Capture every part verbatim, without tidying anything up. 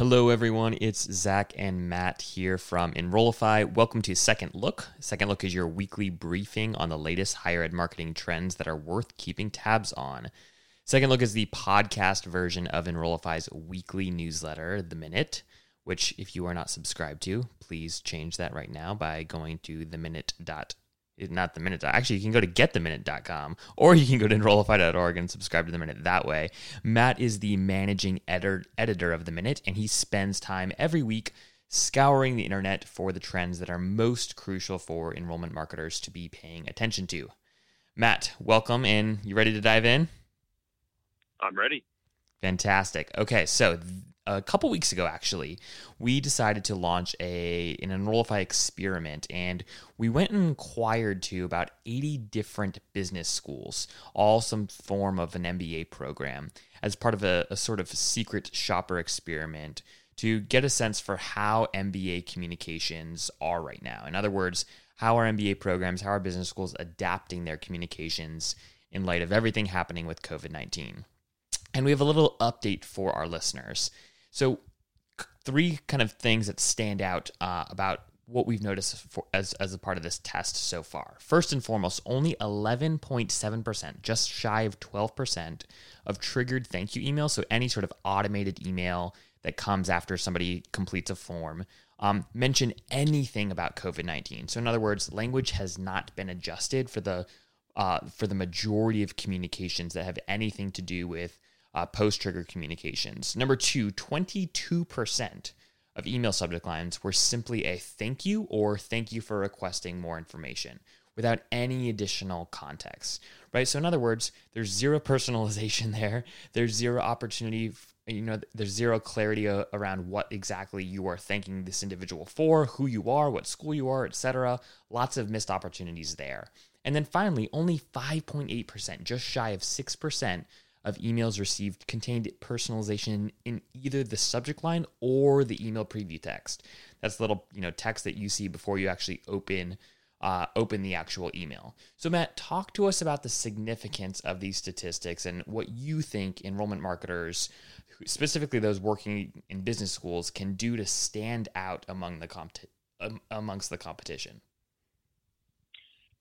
Hello, everyone. It's Zach and Matt here from Enrollify. Welcome to Second Look. Second Look is your weekly briefing on the latest higher ed marketing trends that are worth keeping tabs on. Second Look is the podcast version of Enrollify's weekly newsletter, The Minute, which if you are not subscribed to, please change that right now by going to theminute.com. Not the minute. Actually, you can go to get the minute dot com or you can go to enrollify dot org and subscribe to The Minute that way. Matt is the managing editor, editor of The Minute, and he spends time every week scouring the internet for the trends that are most crucial for enrollment marketers to be paying attention to. Matt, welcome, and you ready to dive in? I'm ready. Fantastic. Okay, so th- a couple weeks ago, actually, we decided to launch a an Enrollify experiment, and we went and inquired to about eighty different business schools, all some form of an M B A program, as part of a, a sort of secret shopper experiment to get a sense for how M B A communications are right now. In other words, how are M B A programs, how are business schools adapting their communications in light of everything happening with covid nineteen? And we have a little update for our listeners. So three kind of things that stand out uh, about what we've noticed for, as, as a part of this test so far. First and foremost, only eleven point seven percent, just shy of twelve percent of triggered thank you emails, so any sort of automated email that comes after somebody completes a form, um, mention anything about covid nineteen. So in other words, language has not been adjusted for the, uh, for the majority of communications that have anything to do with Uh, post-trigger communications. Number two, twenty-two percent of email subject lines were simply a thank you or thank you for requesting more information without any additional context, right? So in other words, there's zero personalization there. There's zero opportunity, you know, there's zero clarity a- around what exactly you are thanking this individual for, who you are, what school you are, et cetera. Lots of missed opportunities there. And then finally, only five point eight percent, just shy of six percent of emails received contained personalization in either the subject line or the email preview text. That's the little, you know, text that you see before you actually open uh, open the actual email. So Matt, talk to us about the significance of these statistics and what you think enrollment marketers, specifically those working in business schools, can do to stand out among the comp- um, amongst the competition.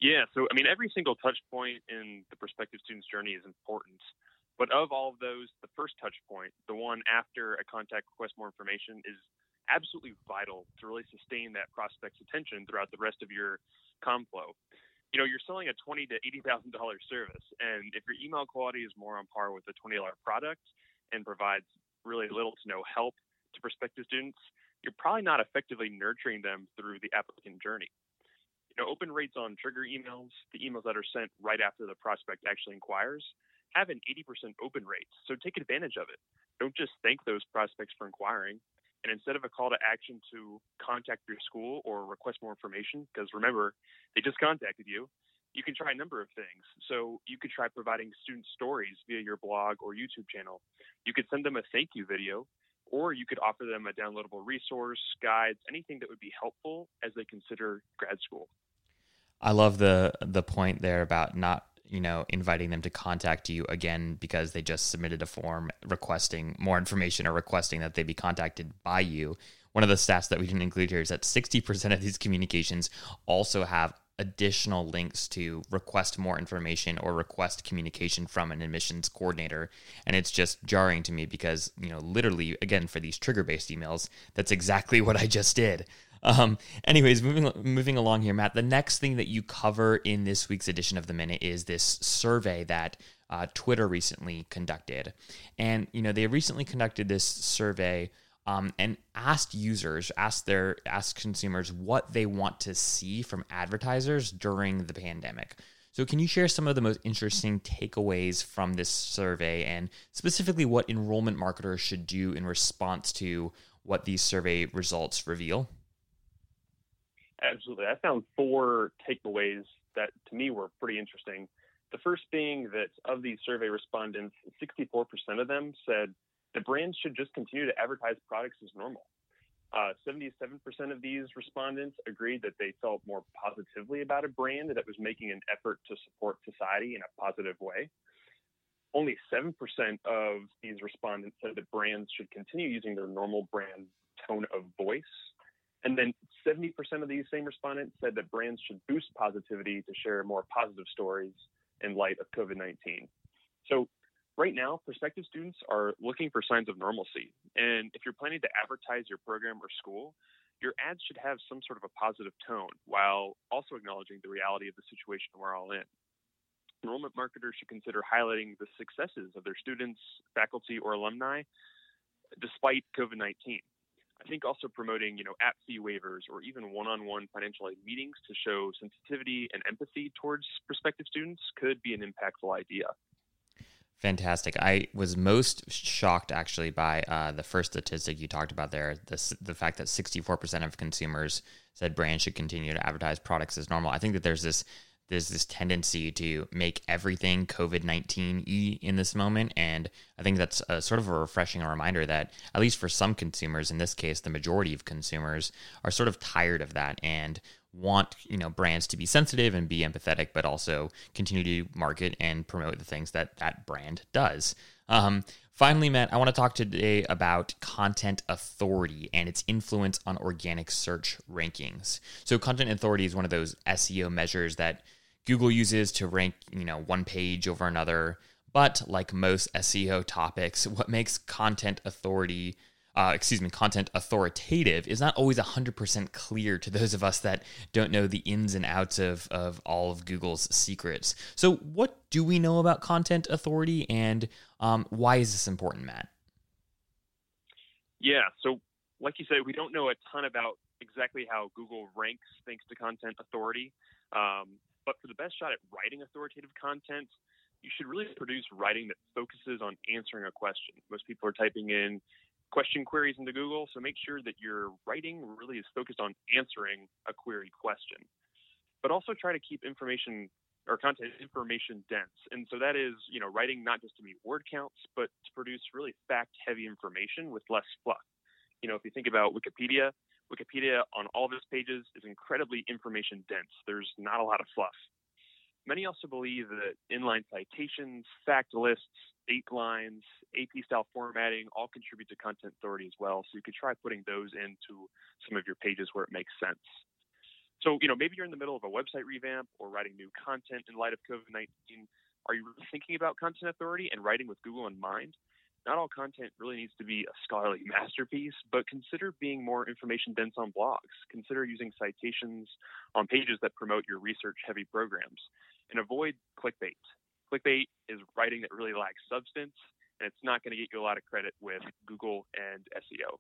Yeah, so I mean, every single touch point in the prospective student's journey is important. But of all of those, the first touch point, the one after a contact requests more information, is absolutely vital to really sustain that prospect's attention throughout the rest of your comm flow. You know, you're selling a twenty thousand dollars to eighty thousand dollars service, and if your email quality is more on par with a twenty dollars product and provides really little to no help to prospective students, you're probably not effectively nurturing them through the applicant journey. You know, open rates on trigger emails, the emails that are sent right after the prospect actually inquires, have an eighty percent open rate, so take advantage of it. Don't just thank those prospects for inquiring, and instead of a call to action to contact your school or request more information, because remember, they just contacted you, you can try a number of things. So you could try providing student stories via your blog or YouTube channel. You could send them a thank you video, or you could offer them a downloadable resource, guides, anything that would be helpful as they consider grad school. I love the the point there about not you know, inviting them to contact you again because they just submitted a form requesting more information or requesting that they be contacted by you. One of the stats that we didn't include here is that sixty percent of these communications also have additional links to request more information or request communication from an admissions coordinator. And it's just jarring to me because, you know, literally, again, for these trigger-based emails, that's exactly what I just did. Um, anyways, moving moving along here, Matt, the next thing that you cover in this week's edition of The Minute is this survey that uh, Twitter recently conducted. And, you know, they recently conducted this survey um, and asked users, asked their asked consumers what they want to see from advertisers during the pandemic. So can you share some of the most interesting takeaways from this survey and specifically what enrollment marketers should do in response to what these survey results reveal? Absolutely. I found four takeaways that to me were pretty interesting. The first being that of these survey respondents, sixty-four percent of them said the brands should just continue to advertise products as normal. Uh, seventy-seven percent of these respondents agreed that they felt more positively about a brand that was making an effort to support society in a positive way. only seven percent of these respondents said that brands should continue using their normal brand tone of voice. And then seventy percent of these same respondents said that brands should boost positivity to share more positive stories in light of COVID nineteen. So right now, prospective students are looking for signs of normalcy. And if you're planning to advertise your program or school, your ads should have some sort of a positive tone while also acknowledging the reality of the situation we're all in. Enrollment marketers should consider highlighting the successes of their students, faculty, or alumni despite COVID nineteen. I think also promoting, you know, app fee waivers or even one-on-one financial aid meetings to show sensitivity and empathy towards prospective students could be an impactful idea. Fantastic. I was most shocked actually by uh, the first statistic you talked about there, the, the fact that sixty-four percent of consumers said brands should continue to advertise products as normal. I think that there's this there's this tendency to make everything COVID nineteen-y in this moment, and I think that's a, sort of a refreshing reminder that, at least for some consumers, in this case, the majority of consumers are sort of tired of that and want, you know, brands to be sensitive and be empathetic, but also continue to market and promote the things that that brand does. Um, finally, Matt, I want to talk today about content authority and its influence on organic search rankings. So content authority is one of those S E O measures that Google uses to rank, you know, one page over another. But like most S E O topics, what makes content authority Uh, excuse me, content authoritative is not always one hundred percent clear to those of us that don't know the ins and outs of, of all of Google's secrets. So what do we know about content authority, and um, why is this important, Matt? Yeah, so like you said, we don't know a ton about exactly how Google ranks thanks to content authority. Um, but for the best shot at writing authoritative content, you should really produce writing that focuses on answering a question. Most people are typing in question queries into Google, so make sure that your writing really is focused on answering a query question. But also try to keep information or content information dense. And so that is, you know, writing not just to meet word counts, but to produce really fact-heavy information with less fluff. You know, if you think about Wikipedia, Wikipedia on all of its pages is incredibly information dense. There's not a lot of fluff. Many also believe that inline citations, fact lists, date lines, A P-style formatting all contribute to content authority as well. So you could try putting those into some of your pages where it makes sense. So, you know, maybe you're in the middle of a website revamp or writing new content in light of COVID nineteen. Are you really thinking about content authority and writing with Google in mind? Not all content really needs to be a scholarly masterpiece, but consider being more information dense on blogs. Consider using citations on pages that promote your research-heavy programs, and avoid clickbait. Clickbait is writing that really lacks substance, and it's not going to get you a lot of credit with Google and S E O.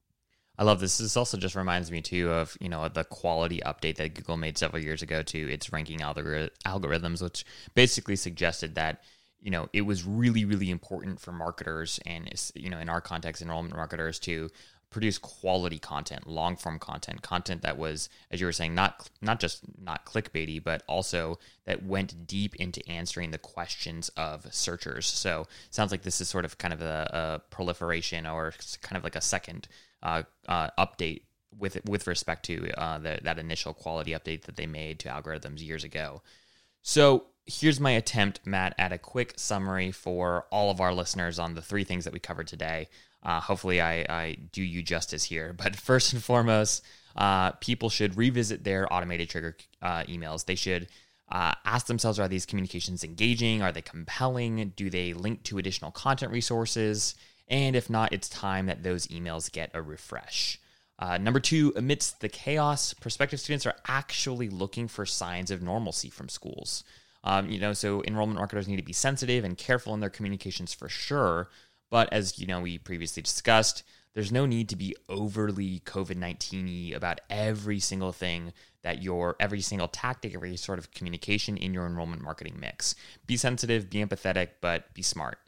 I love this. This also just reminds me, too, of, you know, the quality update that Google made several years ago to its ranking algori- algorithms, which basically suggested that, you know, it was really, really important for marketers and, you know, in our context, enrollment marketers to produce quality content, long form content, content that was, as you were saying, not not just not clickbaity, but also that went deep into answering the questions of searchers. So sounds like this is sort of kind of a, a proliferation or kind of like a second uh, uh, update with with respect to uh, the, that initial quality update that they made to algorithms years ago. So here's my attempt, Matt, at a quick summary for all of our listeners on the three things that we covered today. Uh, hopefully I, I do you justice here. But first and foremost, uh, people should revisit their automated trigger uh, emails. They should uh, ask themselves, are these communications engaging? Are they compelling? Do they link to additional content resources? And if not, it's time that those emails get a refresh. Uh, number two, amidst the chaos, prospective students are actually looking for signs of normalcy from schools. Um, you know, so enrollment marketers need to be sensitive and careful in their communications for sure. But as, you know, we previously discussed, there's no need to be overly COVID nineteen-y about every single thing that your, every single tactic, every sort of communication in your enrollment marketing mix. Be sensitive, be empathetic, but be smart.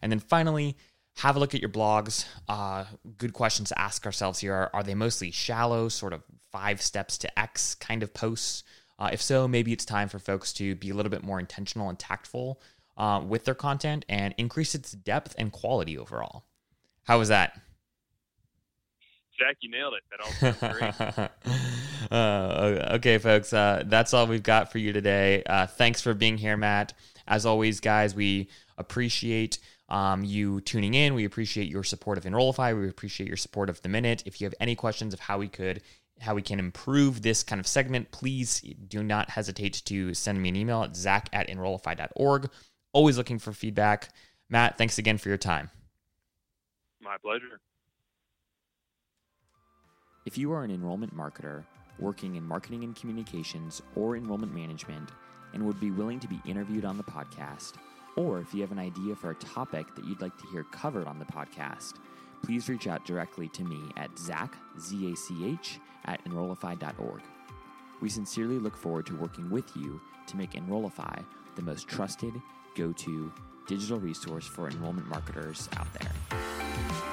And then finally, have a look at your blogs. Uh, good questions to ask ourselves here. Are, are they mostly shallow, sort of five steps to X kind of posts? Uh, if so, maybe it's time for folks to be a little bit more intentional and tactful uh, with their content and increase its depth and quality overall. How was that? Jack, you nailed it. That all sounds great. uh, okay, folks, uh, that's all we've got for you today. Uh, thanks for being here, Matt. As always, guys, we appreciate um, you tuning in. We appreciate your support of Enrollify. We appreciate your support of The Minute. If you have any questions of how we could how we can improve this kind of segment, please do not hesitate to send me an email at zach at enrollify dot org. Always looking for feedback. Matt, thanks again for your time. My pleasure. If you are an enrollment marketer working in marketing and communications or enrollment management and would be willing to be interviewed on the podcast, or if you have an idea for a topic that you'd like to hear covered on the podcast, please reach out directly to me at Zach, Z A C H, at enrollify dot org. We sincerely look forward to working with you to make Enrollify the most trusted, go-to digital resource for enrollment marketers out there.